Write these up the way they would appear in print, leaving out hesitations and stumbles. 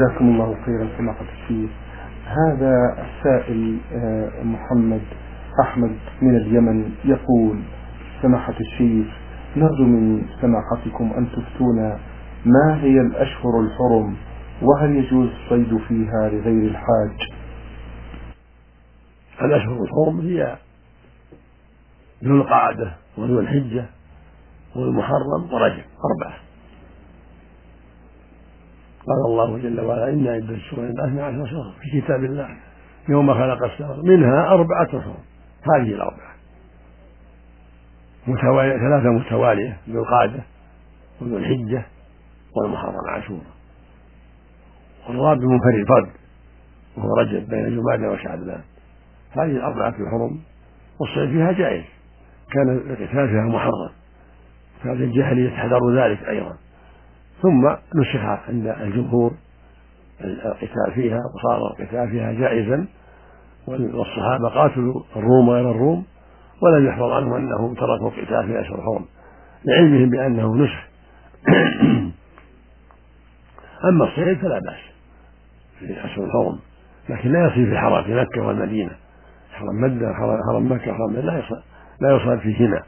جزاكم الله خيرا سماحة الشيخ. هذا السائل محمد أحمد من اليمن يقول: سماحة الشيخ، نرجو من سماحتكم أن تفتونا ما هي الأشهر الحرم، وهل يجوز الصيد فيها لغير الحاج؟ الأشهر الحرم هي ذو القعدة وذو الحجة والمحرم ورجب، 4. قال الله جل وعلا: إن عدة الشهور 12 شهرا في كتاب الله يوم خلق السماوات، منها 4 أشهر، هذه 4 متوالية، 3 متوالية: ذو القعدة وذو الحجة والمحرم عاشورا، والرابع منفرد فرد وهو رجب بين جمادى وشعبان. هذه 4 الحرم، والصيد فيها جائز، كان القتال فيها محرم، كانت الجاهلية تحذر ذلك أيضا، ثم نسخ عند الجمهور القتال فيها وصار القتال فيها جائزا، والصحابة قاتلوا الروم غير الروم ولم يحفظ عنهم أنهم تركوا القتال في أشهر الحرم لعلمهم بأنه نسخ. أما الصيد فلا بأس في أشهر الحرم، لكن لا يصير في حرم في مكة والمدينة، حرم مدة حرم مكة حرم لا يصير في هنا،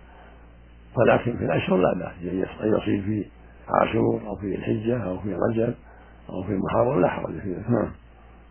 ولكن في الأشهر لا بأس يصير في عاشور أو في الحجة أو في رجب أو في المحرم لا حرج فيه.